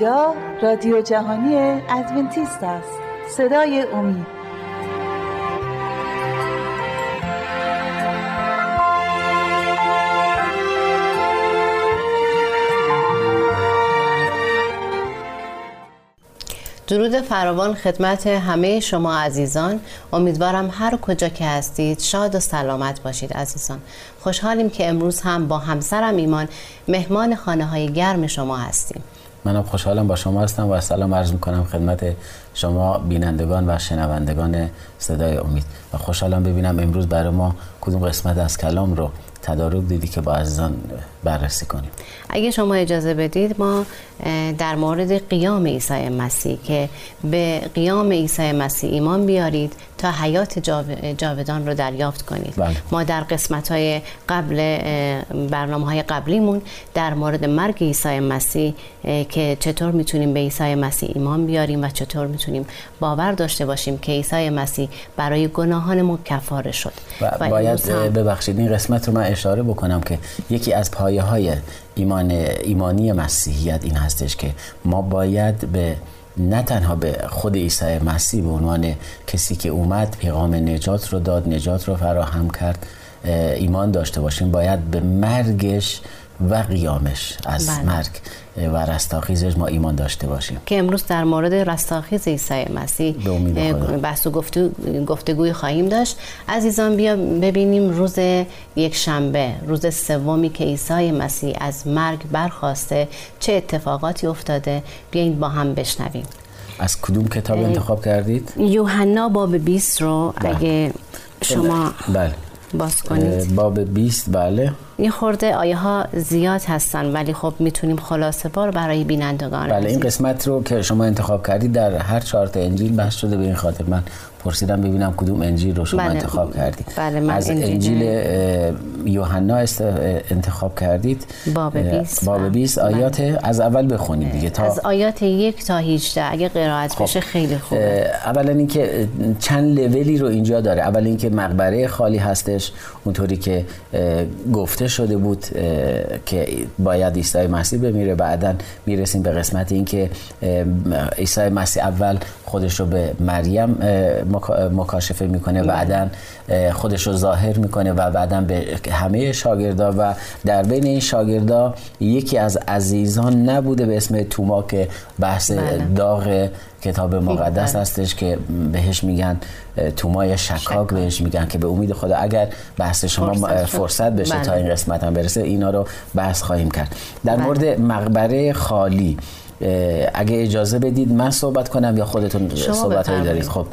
اینجا رادیو جهانی ادونتیست است، صدای امید. درود فراوان خدمت همه شما عزیزان. امیدوارم هر کجا که هستید شاد و سلامت باشید عزیزان. خوشحالیم که امروز هم با همسرم ایمان مهمان خانه های گرم شما هستیم. منم خوشحالم با شما هستم و سلام عرض میکنم خدمت شما بینندگان و شنوندگان صدای امید و خوشحالم ببینم امروز برای ما کدوم قسمت از کلام رو تدارک دیدی که با عزیزان بررسی کنیم. اگه شما اجازه بدید ما در مورد قیام عیسی مسیح که به قیام عیسی مسیح ایمان بیارید تا حیات جاودان رو دریافت کنید. بله. ما در قسمت‌های قبل برنامه‌های قبلیمون در مورد مرگ عیسی مسیح که چطور میتونیم به عیسی مسیح ایمان بیاریم و چطور میتونیم باور داشته باشیم که عیسی مسیح برای گناهانمون کفاره شد. باید ببخشید این قسمت رو من اشاره بکنم که یکی از پایه‌های ایمانی مسیحیت این هستش که ما باید به نه تنها به خود عیسی مسیح به عنوان کسی که اومد پیغام نجات رو داد، نجات رو فراهم کرد، ایمان داشته باشیم، باید به مرگش و قیامش از مرگ و رستاخیزش ما ایمان داشته باشیم. که امروز در مورد رستاخیز عیسی مسیح بحث و گفتگوی خواهیم داشت. عزیزان بیا ببینیم روز یک شنبه، روز سومی که عیسی مسیح از مرگ برخاسته، چه اتفاقاتی افتاده. بیایید با هم بشنویم. از کدوم کتاب انتخاب کردید؟ یوحنا باب 20 رو اگه شما باز کنید. باب 20. بله. این خورده آیه ها زیاد هستن ولی خب میتونیم خلاصه بار برای بینندگان. بله این قسمت رو که شما انتخاب کردید در هر 4 تا انجیل بحث شده. به این خاطر من پرسیدم ببینم کدوم انجیل رو شما انتخاب کردید. بله من از انجیل یوحنا انتخاب کردید. باب 20. باب 20 آیات از اول بخونید دیگه تا از آیات 1 تا 18 اگه قرائت بشه خیلی خوبه. اولا اینکه چند لولی رو اینجا داره. اول اینکه مقبره خالی هستش اونطوری که گفته شده بود که باید عیسی مسیح بمیره. بعداً میرسیم به قسمت این که عیسی مسیح اول خودش رو به مریم مکاشفه میکنه، بعداً خودش رو ظاهر میکنه و بعداً به همه شاگردا و در بین این شاگردا یکی از عزیزان نبوده به اسم توما که بحث داغ کتاب مقدس هستش که بهش میگن تومای شکاک، بهش میگن که به امید خدا اگر بحث شما فرصت بشه تا این قسمت هم برسه اینا رو بحث خواهیم کرد. در مورد مقبره خالی اگه اجازه بدید من صحبت کنم یا خودتون صحبت هایی دارید؟ خب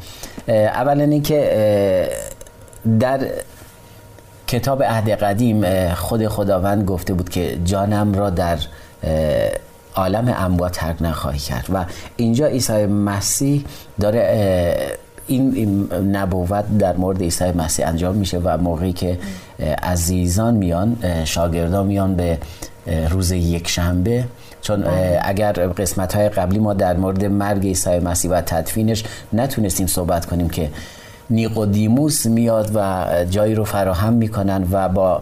اولا این که در کتاب عهد قدیم خود خداوند گفته بود که جانم را در عالم اموات ترک نخواهی کرد و اینجا عیسی مسیح داره این نبوت در مورد عیسی مسیح انجام میشه و موقعی که عزیزان میان، شاگردان میان به روز یک شنبه، چون اگر قسمت‌های قبلی ما در مورد مرگ عیسی مسیح و تدفینش نتونستیم صحبت کنیم که نیقودیموس میاد و جایی رو فراهم میکنن و با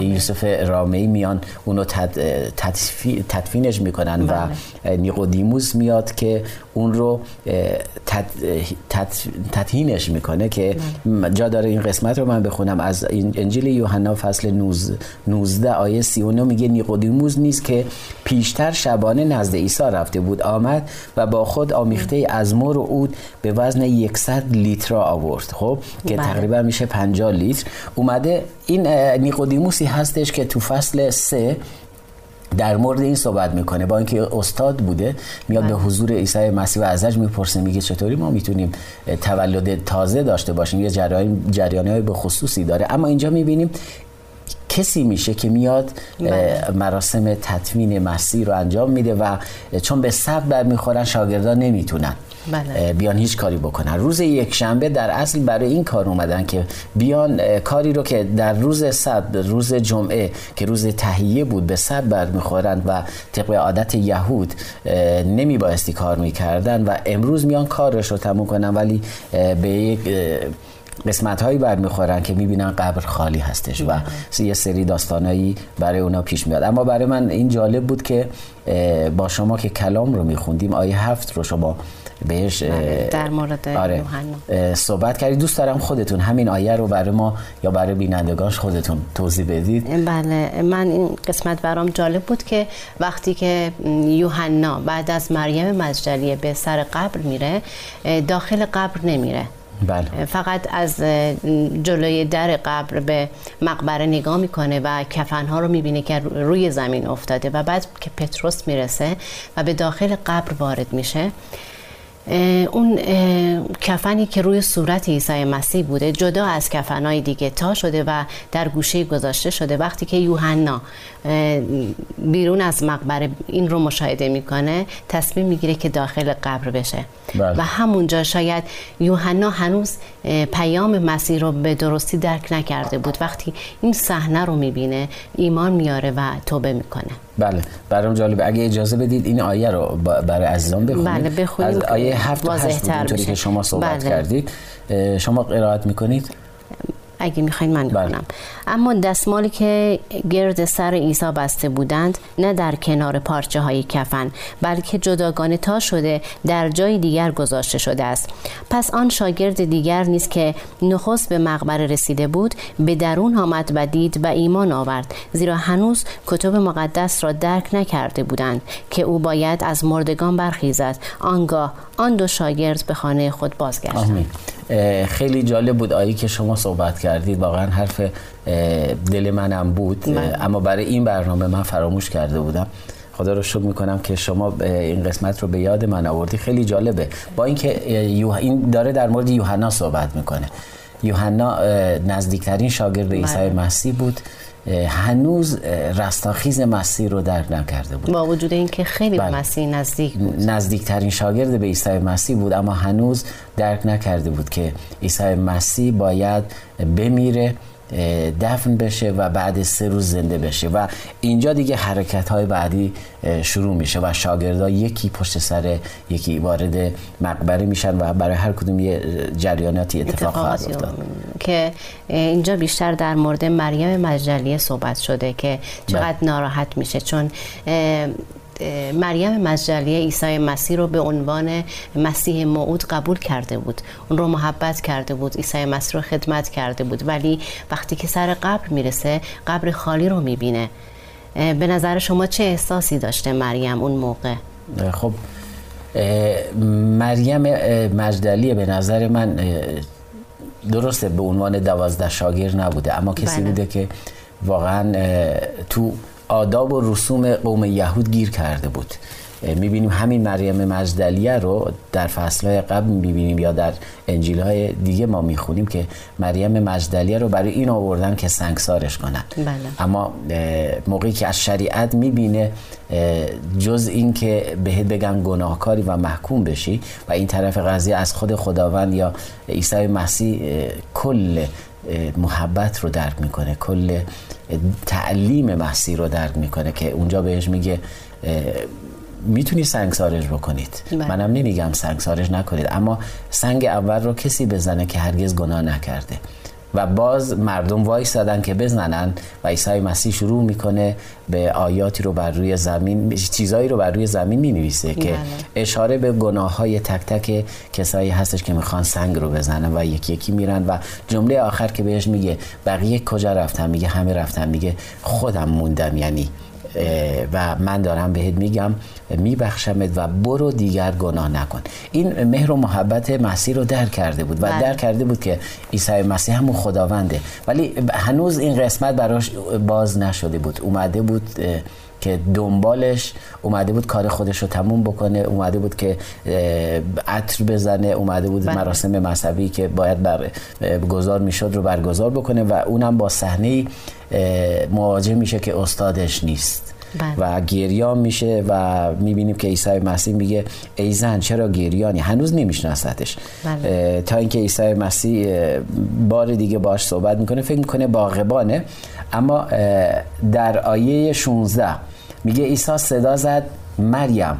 یوسف رامی میان اونو تدفینش میکنن و نیقودیموس میاد که اون رو تدفینش میکنه که جا داره این قسمت رو من بخونم از انجیل یوحنا فصل 19 آیه 39 میگه نیقودیموس نیست که پیشتر شبانه نزد عیسی رفته بود، آمد و با خود آمیخته ازمر و عود به وزن 100 لیتر آورد. خب که تقریبا میشه 50 لیتر اومده. این نیقودیموسی هستش که تو فصل 3 در مورد این صحبت میکنه. با اینکه استاد بوده میاد به حضور عیسی مسیح و ازش میپرسه، میگه چطوری ما میتونیم تولد تازه داشته باشیم؟ یه جریان‌های به خصوصی داره. اما اینجا میبینیم کسی میشه که میاد مراسم تدفین مسیح رو انجام میده و چون به سبب برمیخورن شاگردان نمیتونن بیان هیچ کاری بکنن. روز یک شنبه در اصل برای این کار اومدن که بیان کاری رو که در روز سبت، روز جمعه که روز تهیه بود، به سبت برمیخورند و طبق عادت یهود نمیبایستی کار میکردن و امروز میان کارش رو تموم کنن ولی به یک قسمت هایی برمیخورن که میبینن قبر خالی هستش و یه سری داستانایی برای اونا پیش میاد. اما برای من این جالب بود که با شما که کلام رو میخوندیم، آیه 7 رو شما بهش در مورد صحبت کردید. دوست دارم خودتون همین آیه رو برای ما یا برای بینندگانش خودتون توضیح بدید. بله، من این قسمت برام جالب بود که وقتی که یوحنا بعد از مریم مجدلیه به سر قبر میره، داخل قبر نمیره. بله. فقط از جلوی در قبر به مقبره نگاه میکنه و کفنها رو میبینه که روی زمین افتاده و بعد که پتروس میرسه و به داخل قبر وارد میشه، اون کفنی که روی صورت عیسی مسیح بوده جدا از کفنهای دیگه تا شده و در گوشه گذاشته شده. وقتی که یوحنا بیرون از مقبره این رو مشاهده میکنه، تصمیم میگیره که داخل قبر بشه. بله. و همونجا شاید یوحنا هنوز پیام مسیح رو به درستی درک نکرده بود. وقتی این صحنه رو میبینه، ایمان میاره و توبه میکنه. بله، برام جالبه. اگه اجازه بدید این آیه رو برای عزیزان بخونید. بله، بخونید. از آیه 7 تا 8 اونطوری که شما صحبت کردید، شما قرائت میکنید؟ اگه میخواین من بکنم. اما دستمالی که گرد سر عیسی بسته بودند نه در کنار پارچه های کفن، بلکه جداگانه تا شده در جای دیگر گذاشته شده است. پس آن شاگرد دیگر نیست که نخست به مقبره رسیده بود، به درون آمد و دید و ایمان آورد، زیرا هنوز کتب مقدس را درک نکرده بودند که او باید از مردگان برخیزد. آنگاه آن دو شاگرد به خانه خود بازگشتند. خیلی جالب بود آیه که شما صحبت کردید، واقعا حرف دل منم بود. اما برای این برنامه من فراموش کرده بودم. خدا رو شکر میکنم که شما این قسمت رو به یاد من آوردی. خیلی جالبه، با اینکه این داره در مورد یوحنا صحبت میکنه. یوحنا نزدیکترین شاگرد عیسی مسیح بود، هنوز رستاخیز مسیح رو درک نکرده بود، با وجود اینکه خیلی به مسیح نزدیک بود. نزدیکترین شاگرد به عیسی مسیح بود، اما هنوز درک نکرده بود که عیسی مسیح باید بمیره، دفن بشه و بعد 3 روز زنده بشه. و اینجا دیگه حرکت‌های بعدی شروع میشه و شاگردها یکی پشت سر یکی وارد مقبره میشن و برای هر کدوم یه جریاناتی اتفاق خواهد افتاد. که اینجا بیشتر در مورد مریم مجدلیه صحبت شده که چقدر ناراحت میشه، چون مریم مجدلیه عیسی مسیح رو به عنوان مسیح موعود قبول کرده بود، اون رو محبت کرده بود، عیسی مسیح رو خدمت کرده بود، ولی وقتی که سر قبر میرسه، قبر خالی رو میبینه. به نظر شما چه احساسی داشته مریم اون موقع؟ خب مریم مجدلیه به نظر من درسته به عنوان 12 شاگرد نبوده، اما کسی بوده که واقعا تو آداب و رسوم قوم یهود گیر کرده بود. میبینیم همین مریم مجدلیه رو در فصلهای قبل میبینیم یا در انجیلهای دیگه ما میخونیم که مریم مجدلیه رو برای این آوردن که سنگسارش کنن. بله. اما موقعی که از شریعت میبینه جز این که بهت بگن گناهکاری و محکوم بشی و این طرف قضیه از خود خداوند یا عیسی مسیح کل محبت رو درک میکنه، کل تعلیم مسیح رو درک میکنه که اونجا بهش میگه میتونی سنگسارش بکنید. منم نمیگم سنگسارش نکنید، اما سنگ اول رو کسی بزنه که هرگز گناه نکرده. و باز مردم وایسادن که بزنن و عیسی مسیح شروع میکنه به آیاتی رو بر روی زمین، چیزایی رو بر روی زمین مینویسه که اشاره به گناههای تک تک کسایی هستش که میخوان سنگ رو بزنن و یکی یکی میرن و جمله آخر که بهش میگه بقیه کجا رفتن، میگه همه رفتن، میگه خودم موندم، یعنی و من دارم بهت میگم میبخشمت و برو دیگر گناه نکن. این مهر و محبت مسیح رو درک کرده بود و درک کرده بود که عیسی مسیح همون خداونده، ولی هنوز این قسمت براش باز نشده بود. اومده بود که دنبالش، اومده بود کار خودش رو تموم بکنه، اومده بود که عطر بزنه، اومده بود مراسم مذهبی که باید برگزار میشد رو برگزار بکنه و اونم با صحنه مواجه میشه که استادش نیست. و گریان میشه و میبینیم که عیسی مسیح میگه ای زن چرا گریانی، هنوز نمیشناستش. تا اینکه عیسی مسیح بار دیگه باش صحبت میکنه، فکر میکنه باغبانه، اما در آیه 16 میگه عیسی صدا زد مریم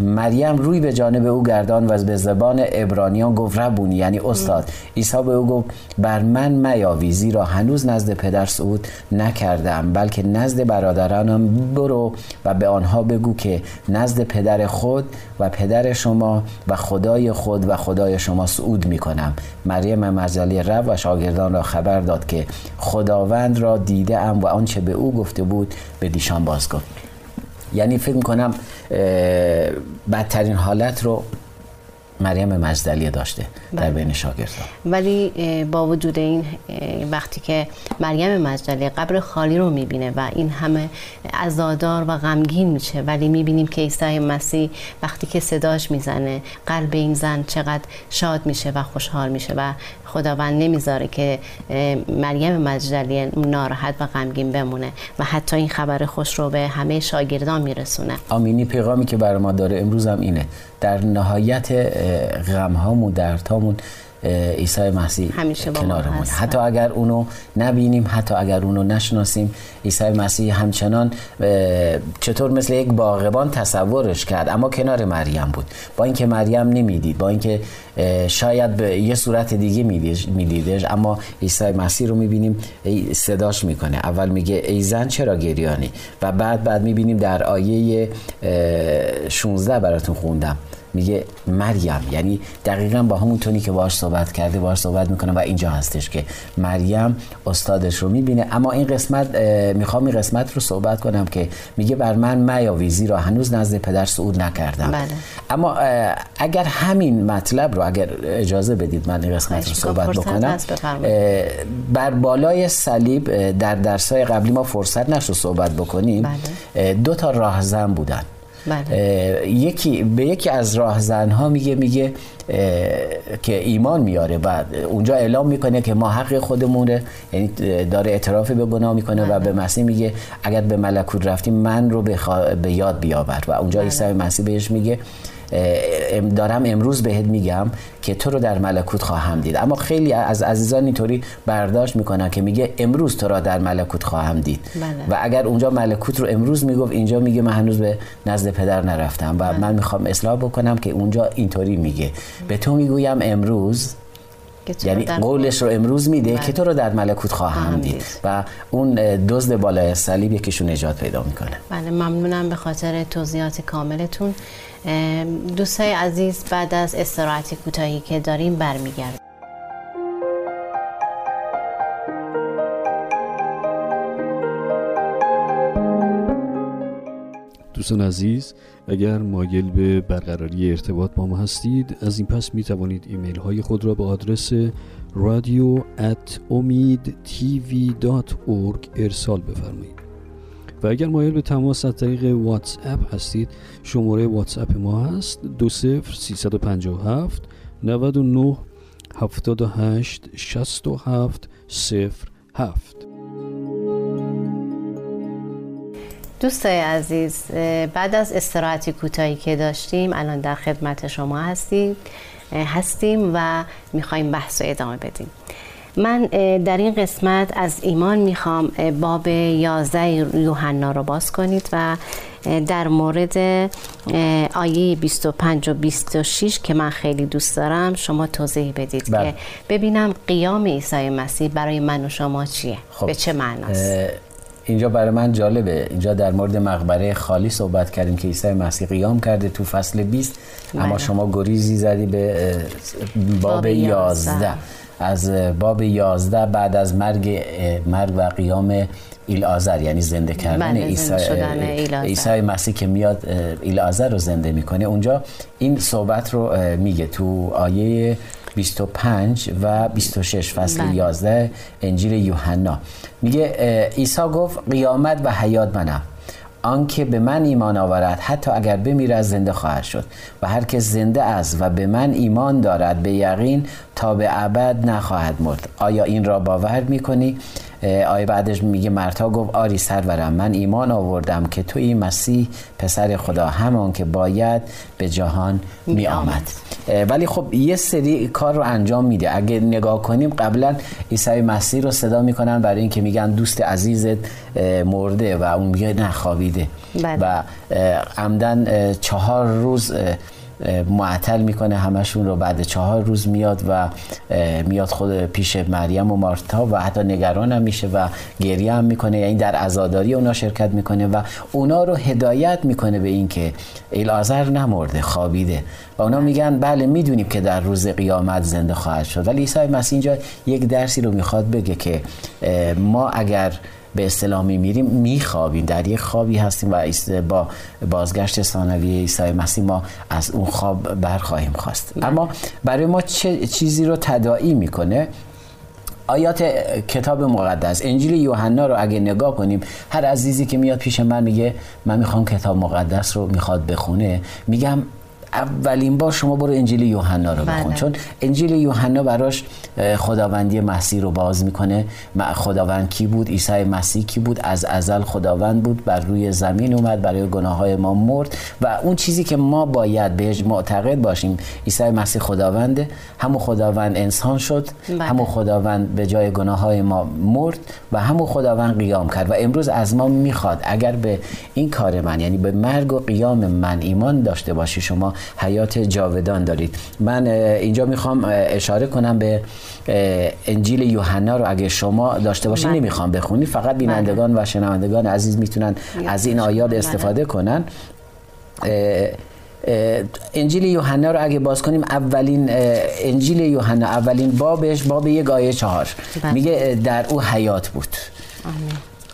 مریم روی به جانب او گردان و به زبان عبرانیان گفت ربونی، یعنی استاد. عیسی به او گفت بر من میاوی، زیرا هنوز نزد پدر صعود نکردم، بلکه نزد برادرانم برو و به آنها بگو که نزد پدر خود و پدر شما و خدای خود و خدای شما صعود میکنم. مریم مجلی رب و شاگردان را خبر داد که خداوند را دیده ام و آنچه به او گفته بود به دیشان باز گفت. یعنی فکر میکنم بدترین حالت رو مریم مجدلیه داشته در بین شاگردان، ولی با وجود این وقتی که مریم مجدلیه قبر خالی رو میبینه و این همه عزادار و غمگین میشه، ولی میبینیم که عیسی مسیح وقتی که صداش میزنه قلب این زن چقدر شاد میشه و خوشحال میشه و خداوند نمیذاره که مریم مجدلیه ناراحت و غمگین بمونه و حتی این خبر خوش رو به همه شاگردان میرسونه. آمینی پیغامی که برای ما داره امروز هم اینه، در نهایت غمهامون، دردهامون، عیسی مسیح کنارمون. حتی اگر اونو نبینیم، حتی اگر اونو نشناسیم، عیسی مسیح همچنان چطور مثل یک باغبان تصورش کرد، اما کنار مریم بود. با اینکه مریم نمیدید، با اینکه شاید به یه صورت دیگه میدیدش، اما عیسی مسیح رو میبینیم صداش میکنه. اول میگه ای زن چرا گریانی، و بعد میبینیم در آیه 16 براتون خوندم میگه مریم، یعنی دقیقاً با همونطوری که باهاش صحبت کرده باهاش صحبت میکنه و اینجا هستش که مریم استادش رو میبینه. اما این قسمت میخوام این قسمت رو صحبت کنم که میگه بر من میاوی، زیرا هنوز نزد پدر صعود نکردم. بله. اما اگر همین مطلب رو اگر اجازه بدید من این قسمت رو صحبت بکنم. بر بالای صلیب در درس‌های قبلی ما فرصت نشد صحبت بکنیم. بله. دو تا راهزن بودن. بله. یکی به یکی از راهزنها میگه که ایمان میاره و اونجا اعلام میکنه که ما حق خودمونه، یعنی داره اعتراف به گناه میکنه. بله. و به مسیح میگه اگر به ملکوت رفتیم من رو به یاد بیاور، و اونجا عیسی. بله. مسیح بهش میگه دارم امروز بهت میگم که تو رو در ملکوت خواهم دید. اما خیلی از عزیزان اینطوری برداشت میکنن که میگه امروز تو را در ملکوت خواهم دید. بله. و اگر اونجا ملکوت رو امروز میگفت، اینجا میگه من هنوز به نزد پدر نرفتم. و من میخوام اصلاح بکنم که اونجا اینطوری میگه به تو میگویم امروز، یعنی قولش رو امروز میده. بله. که تو رو در ملکوت خواهم دید. و اون دزد بالای صلیب یکیشون نجات پیدا میکنه. بله، ممنونم به خاطر توضیحات کاملتون. دوستای عزیز، بعد از استراحت کوتاهی که داریم برمیگردیم. دوستان عزیز، اگر مایل به برقراری ارتباط با ما هستید، از این پس می توانید ایمیل های خود را به آدرس radio@omidtv.org ارسال بفرمایید. و اگر مایل به تماس از طریق واتس اپ هستید، شماره واتس اپ ما هست 20 357 99 78 67 07. دوستای عزیز، بعد از استراحت کوتاهی که داشتیم الان در خدمت شما هستیم و میخواییم بحث رو ادامه بدیم. من در این قسمت از ایمان میخوام باب 11 یوحنا رو باز کنید و در مورد آیه 25 و 26 که من خیلی دوست دارم شما توضیح بدید. بله. که ببینم قیام عیسی مسیح برای من و شما چیه؟ خب. به چه معناست؟ اینجا برای من جالبه، اینجا در مورد مقبره خالی صحبت کردیم که عیسی مسیح قیام کرده تو فصل 20. بله. اما شما گریزی زدی به باب 11. از باب 11 بعد از مرگ و قیام ایلعازر، یعنی زنده کردن عیسی مسیح که میاد ایلعازر رو زنده میکنه، اونجا این صحبت رو میگه تو آیه 25 و 26 فصل 11 انجیل یوحنا. میگه عیسی گفت قیامت و حیات منم، آنکه به من ایمان آورد حتی اگر بمیرد زنده خواهد شد، و هر که زنده است و به من ایمان دارد به یقین تا به ابد نخواهد مرد. آیا این را باور می‌کنی؟ آیه بعدش میگه مرتا گفت آری سرورم، من ایمان آوردم که تویی مسیح پسر خدا، همان که باید به جهان می آمد. ولی خب یه سری کار رو انجام میده. اگه نگاه کنیم قبلا عیسی مسیح رو صدا میکنن برای اینکه میگن دوست عزیزت مرده و اون میگه نخوابیده و عمدن 4 روز معطل میکنه همشون رو. بعد 4 روز میاد و میاد خود پیش مریم و مارتا و حتی نگران هم میشه و گریه هم میکنه، یعنی در عزاداری اونا شرکت میکنه و اونا رو هدایت میکنه به این که العازر نمرده، خوابیده. و اونا میگن بله میدونیم که در روز قیامت زنده خواهد شد. ولی عیسی مسیح اینجا یک درسی رو میخواد بگه که ما اگر به اسلامی میریم میخوابیم، در یک خوابی هستیم و با بازگشت ثانویه عیسی مسیح ما از اون خواب برخواهیم خواست. اما برای ما چه چیزی رو تداعی میکنه؟ آیات کتاب مقدس انجیل یوحنا رو اگه نگاه کنیم، هر عزیزی که میاد پیش من میگه من میخوام کتاب مقدس رو میخواد بخونه، میگم اولین بار شما برو انجیل یوحنا رو بخون. چون انجیل یوحنا براش خداوندی مسیح رو باز میکنه. خداوند کی بود؟ عیسی مسیح کی بود؟ از ازل خداوند بود، بر روی زمین اومد، برای گناههای ما مرد و اون چیزی که ما باید بهش معتقد باشیم، عیسی مسیح خداونده، همون خداوند انسان شد، همون خداوند به جای گناههای ما مرد و همون خداوند قیام کرد و امروز از ما میخواد اگر به این کار من، یعنی به مرگ و قیام من ایمان داشته باشی، شما حیات جاودان دارید. من اینجا میخوام اشاره کنم به انجیل یوحنا رو اگه شما داشته باشین، نمیخوام بخونید، فقط بینندگان و شنوندگان عزیز میتونن از این آیات استفاده کنن. انجیل یوحنا رو اگه باز کنیم، اولین انجیل یوحنا اولین بابش باب 1 آیه 4 میگه در او حیات بود. آمین.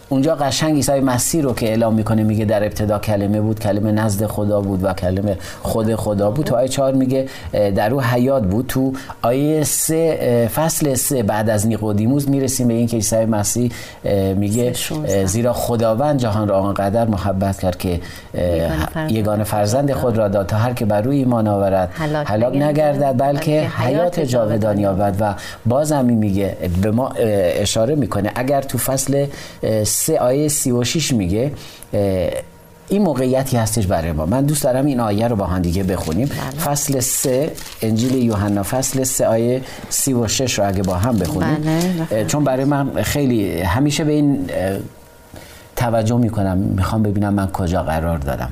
اونجا قشنگ عیسی مسیح رو که اعلام میکنه، میگه در ابتدا کلمه بود، کلمه نزد خدا بود و کلمه خود خدا بود. تو آیه 4 میگه در او حیات بود. تو آیه 3 فصل 3 بعد از نیقودیموس میرسیم به این که عیسی مسیح میگه زیرا خداوند جهان را آنقدر محبت کرد که یگانه فرزند خود را داد تا هر که بر او ایمان آورد هلاک نگردد بلکه حیات جاودان یابد. و بازم میگه به ما اشاره میکنه، اگر تو فصل 3 آیه 36 میگه این موقعیتی هستش برای ما. من دوست دارم این آیه رو با هم دیگه بخونیم. بله. فصل 3 انجیل یوحنا فصل 3 آیه 36 رو اگه با هم بخونیم. بله. چون برای من خیلی همیشه به این توجه میکنم، میخوام ببینم من کجا قرار دادم.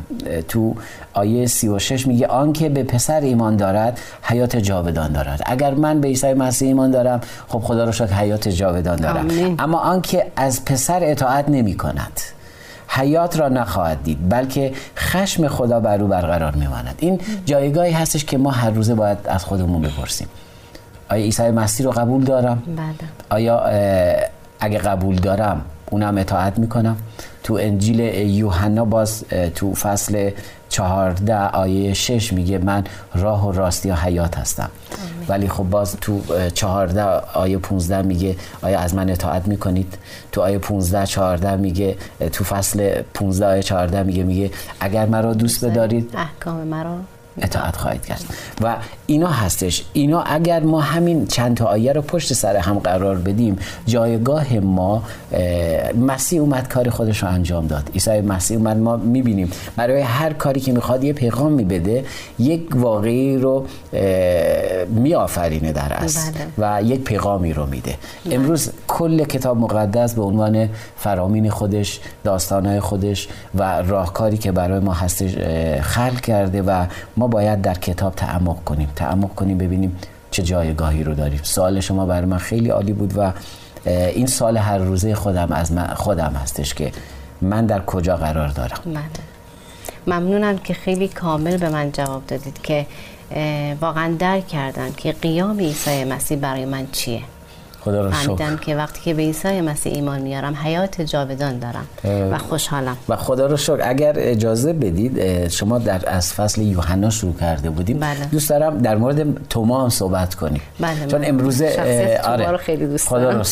تو آیه 36 میگه آنکه به پسر ایمان دارد حیات جاودان دارد. اگر من به عیسی مسیح ایمان دارم، خب خدا رو شکر حیات جاودان دارم. آمین. اما آنکه از پسر اطاعت نمی کند حیات را نخواهد دید بلکه خشم خدا بر او برقرار میماند. این جایگاهی هستش که ما هر روزه باید از خودمون بپرسیم، آیا عیسی مسیح رو قبول دارم؟ آیا اگه قبول دارم اونم اطاعت میکنم؟ تو انجیل یوحنا باز تو فصل 14 آیه 6 میگه من راه و راستی و حیات هستم. آمید. ولی خب باز تو 14 آیه 15 میگه آیا از من اطاعت میکنید؟ تو آیه 15-14 میگه، تو فصل 15 آیه 14 میگه اگر مرا دوست بدارید احکام مرا اطاعت خواهید کرد. و اینا هستش، اینا اگر ما همین چند تا آیه رو پشت سر هم قرار بدیم، جایگاه ما، مسیح اومد کار خودش رو انجام داد، عیسی مسیح اومد، ما میبینیم برای هر کاری که میخواد یه پیغام میبده، یک واقعی رو میآفرینه در اصل و یک پیغامی رو میده. امروز کل کتاب مقدس به عنوان فرامین خودش، داستانهای خودش و راهکاری که برای ما هستش خلق کرده و ما باید در کتاب تعمق کنیم ببینیم چه جایگاهی رو داریم. سوال شما برای من خیلی عالی بود و این سوال هر روزه خودم از من خودم هستش که من در کجا قرار دارم. ممنونم که خیلی کامل به من جواب دادید که واقعا درک کردم که قیام عیسی مسیح برای من چیه. خدا را شکر فهمیدم که وقتی که به عیسی مسیح ایمان میارم حیات جاودان دارم و خوشحالم. و خدا را شکر. اگر اجازه بدید، شما در از فصل یوحنا شروع کرده بودیم. بله. دوست دارم در مورد توما صحبت کنیم. بله. چون امروزه توما رو خیلی دوست دارم.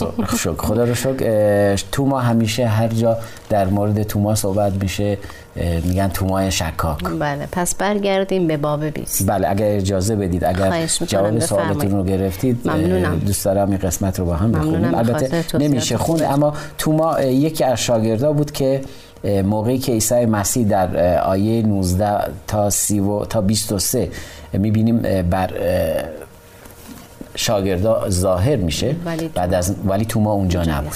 خدا را شکر. توما همیشه هر جا در مورد توما صحبت میشه، میگن تومای شکاک. بله، پس برگردیم به باب 20. بله، اگر اجازه بدید، اگر جواب سوالتون رو گرفتید، ممنونم. دوست دارم این قسمت رو با هم بخونیم. البته نمیشه خونه، اما توما یکی از شاگردا بود که موقعی که عیسی مسیح در آیه 19 تا 23 می‌بینیم بر شاگردا ظاهر میشه، بعد از ولی توما اونجا نبود.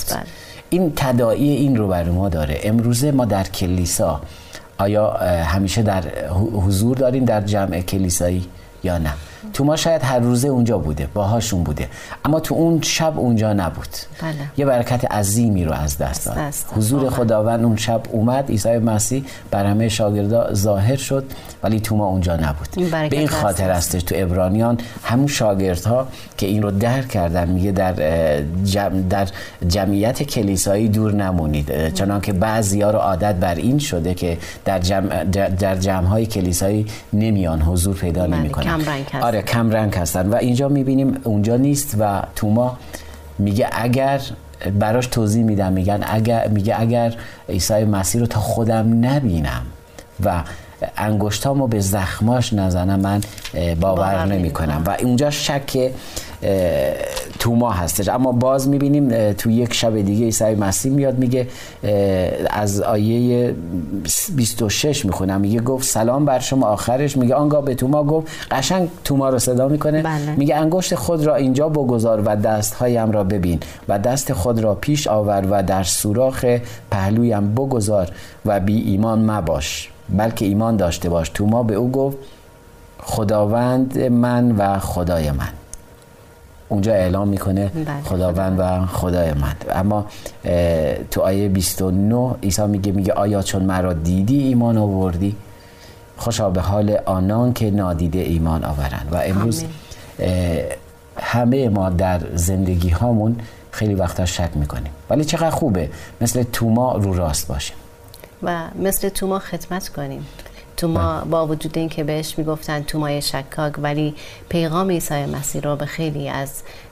این تداعی این رو برای ما داره. امروزه ما در کلیسا آیا همیشه در حضور داریم در جمع کلیسایی یا نه؟ توما شاید هر روزه اونجا بوده، باهاشون بوده، اما تو اون شب اونجا نبود. بله. یه برکت عظیمی رو از دست داد. حضور خداوند اون شب اومد، عیسی مسیح بر همه شاگردا ظاهر شد، ولی توما اونجا نبود. این به این خاطر هستش تو عبرانیان همون شاگردها که این رو درک کردن میگه در جمعیت کلیسایی دور نمونید، چنانکه بعضیا رو عادت بر این شده که در جمع‌های کلیسایی نمیان، حضور پیدا نمی‌کنن. آره، کم رنگ هستن و اینجا میبینیم اونجا نیست و توما میگه اگر براش توضیح میدم، میگه اگر عیسی مسیح رو تا خودم نبینم و انگشتامو به زخماش نزنم، من باور نمیکنم. و اونجا شک توما هستش. اما باز میبینیم تو یک شب دیگه عیسی مسیح میاد، میگه از آیه 26 میخونم، میگه گفت سلام بر شما. آخرش میگه آنگاه به توما گفت، قشنگ توما رو صدا میکنه. بله. میگه انگشت خود را اینجا بگذار و دستهایم را ببین و دست خود را پیش آور و در سوراخ پهلویم بگذار و بی ایمان مباش بلکه ایمان داشته باش. توما به او گفت خداوند من و خدای من. اونجا اعلام میکنه خداوند و خدای من. اما تو آیه 29 عیسی میگه آیا چون مرا دیدی ایمان آوردی؟ خوشا به حال آنان که نادیده ایمان آورند. و امروز همه ما در زندگی هامون خیلی وقتا شک میکنیم، ولی چقدر خوبه مثل توما رو راست باشیم و مثل توما خدمت کنیم. توما با وجود این که بهش میگفتن تومای شکاک، ولی پیغام عیسی مسیح را به خیلی از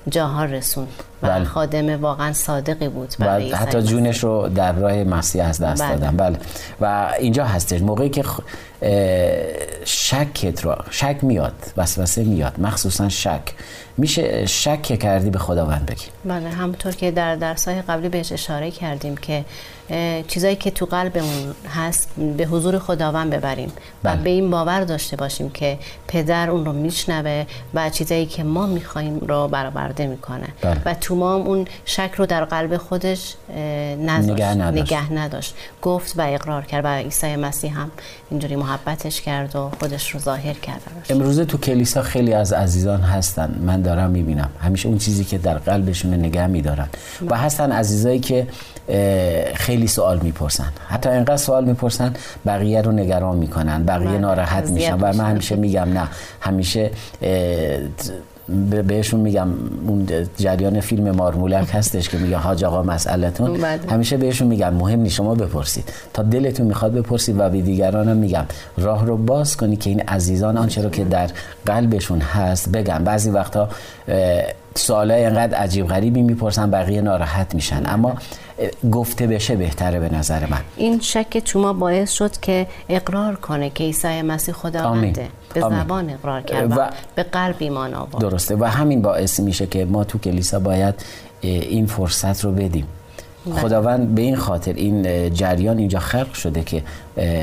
جاها رسوند و بله. خادم واقعا صادقی بود برای بله. حتی جونش رو در راه مسیح از دست بله. دادن. بله. و اینجا هستش موقعی که شک میاد، وسوسه میاد، مخصوصا شک. میشه شک کردی به خداوند بگی. بله، همونطور که در درس‌های قبلی بهش اشاره کردیم که چیزایی که تو قلبمون هست به حضور خداوند ببریم بله. و به این باور داشته باشیم که پدر اون رو میشنوه و چیزایی که ما میخوایم رو برآورده میکنه بله. و توما اون شک رو در قلب خودش نگه نداشت، گفت و اقرار کرد و عیسی مسیح هم اینجوری محبتش کرد و خودش رو ظاهر کرد. امروزه تو کلیسا خیلی از عزیزان هستن، من دارم میبینم همیشه اون چیزی که در قلبشون نگه میدارن بله. و هستن عزیزایی که خیلی سوال میپرسن، حتی اینقدر سوال میپرسن بقیه رو نگران میکنن، بقیه ناراحت میشن. و من همیشه میگم نه، همیشه بهشون میگم اون جریان فیلم مارمولک هستش که میگه حاج آقا مسئلتون، همیشه بهشون میگم مهم نیست شما بپرسید تا دلتون میخواد بپرسید. و به دیگرانم میگم راه رو باز کنی که این عزیزان آنچه رو که در قلبشون هست بگن. بعضی وقتا سوالای اینقدر عجیب غریبی میپرسن بقیه ناراحت میشن، اما گفته بشه بهتره به نظر من. این شک توما باعث شد که اقرار کنه که عیسی مسیح خداونده، به زبان اقرار کرد و به قلب ایمان آورد. درسته، و همین باعث میشه که ما تو کلیسا باید این فرصت رو بدیم. خداوند به این خاطر این جریان اینجا خلق شده که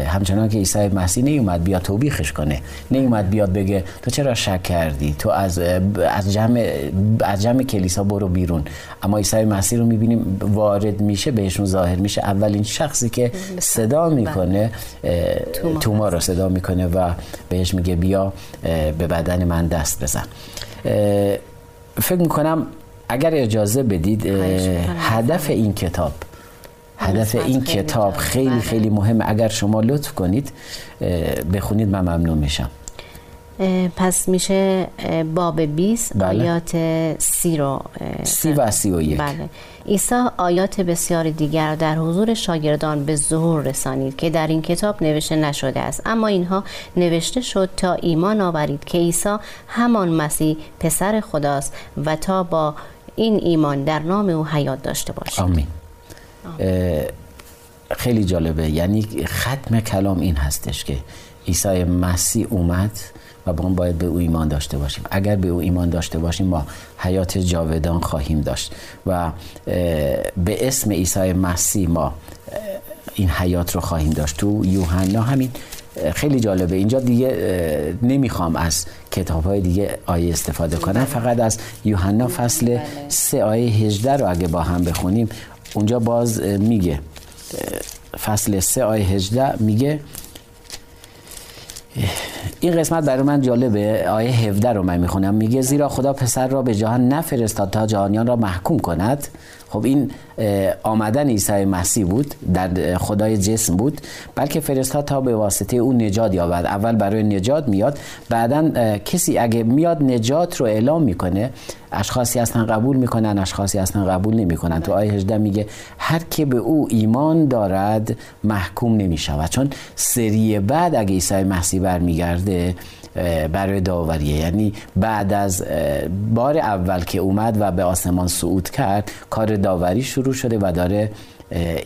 همچنان که عیسی مسیح نیومد بیا توبیخش کنه، نیومد بیاد بگه تو چرا شک کردی، تو از جمع کلیسا برو بیرون. اما عیسی مسیح رو میبینیم وارد میشه، بهشون ظاهر میشه. اولین شخصی که صدا میکنه توما رو صدا میکنه و بهش میگه بیا به بدن من دست بزن. فکر میکنم اگر اجازه بدید هدف این کتاب خیلی خیلی مهمه. اگر شما لطف کنید بخونید من ممنون میشم. پس میشه باب 20 بله. آیات 30 رو 30 و 31. بله. عیسی آیات بسیار دیگر در حضور شاگردان به ظهور رسانید که در این کتاب نوشته نشده است، اما اینها نوشته شد تا ایمان آورید که عیسی همان مسیح پسر خداست و تا با این ایمان در نام او حیات داشته باشید. آمین. خیلی جالبه، یعنی ختم کلام این هستش که عیسی مسیح اومد و ما باید به او ایمان داشته باشیم. اگر به او ایمان داشته باشیم ما حیات جاودان خواهیم داشت و به اسم عیسی مسیح ما این حیات رو خواهیم داشت. تو یوحنا همین خیلی جالبه، اینجا دیگه نمیخوام از کتاب‌های دیگه آیه استفاده کنم، فقط از یوحنا فصل 3 آیه 18 رو اگه با هم بخونیم، اونجا باز میگه، فصل 3 آیه 18 میگه، این قسمت برای من جالبه، آیه 17 رو من میخونم، میگه زیرا خدا پسر را به جهان نفرستاد تا جهانیان را محکوم کند. خب این آمدن عیسی مسیح بود، در خدای جسم بود، بلکه فرستاد تا به واسطه او نجات یابد. اول برای نجات میاد، بعدن کسی اگه میاد نجات رو اعلام میکنه، اشخاصی اصلا قبول میکنن، اشخاصی اصلا قبول نمیکنن. تو آیه 18 میگه هر که به او ایمان دارد محکوم نمیشود، چون سری بعد اگه عیسی مسیح برمیگرده برای داوریه، یعنی بعد از بار اول که اومد و به آسمان صعود کرد کار داوری شروع شده و داره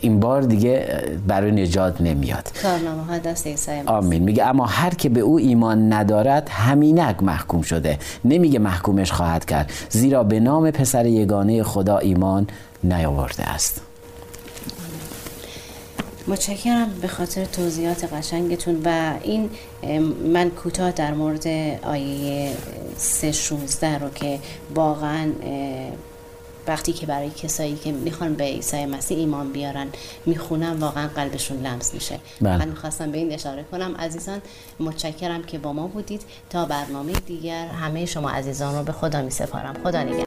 این بار دیگه برای نجات نمیاد. کارنامه‌ها دست عیسی مسیح. آمین. میگه اما هر که به او ایمان ندارد همینک محکوم شده، نمیگه محکومش خواهد کرد، زیرا به نام پسر یگانه خدا ایمان نیاورده است. متشکرم به خاطر توضیحات قشنگتون. و این من کوتاه در مورد آیه 3:16 رو که واقعا وقتی که برای کسایی که میخوان به عیسی مسیح ایمان بیارن میخونم واقعا قلبشون لمس میشه. من میخواستم به این اشاره کنم. عزیزان متشکرم که با ما بودید. تا برنامه دیگر همه شما عزیزان رو به خدا میسپارم. خدا نگهدار.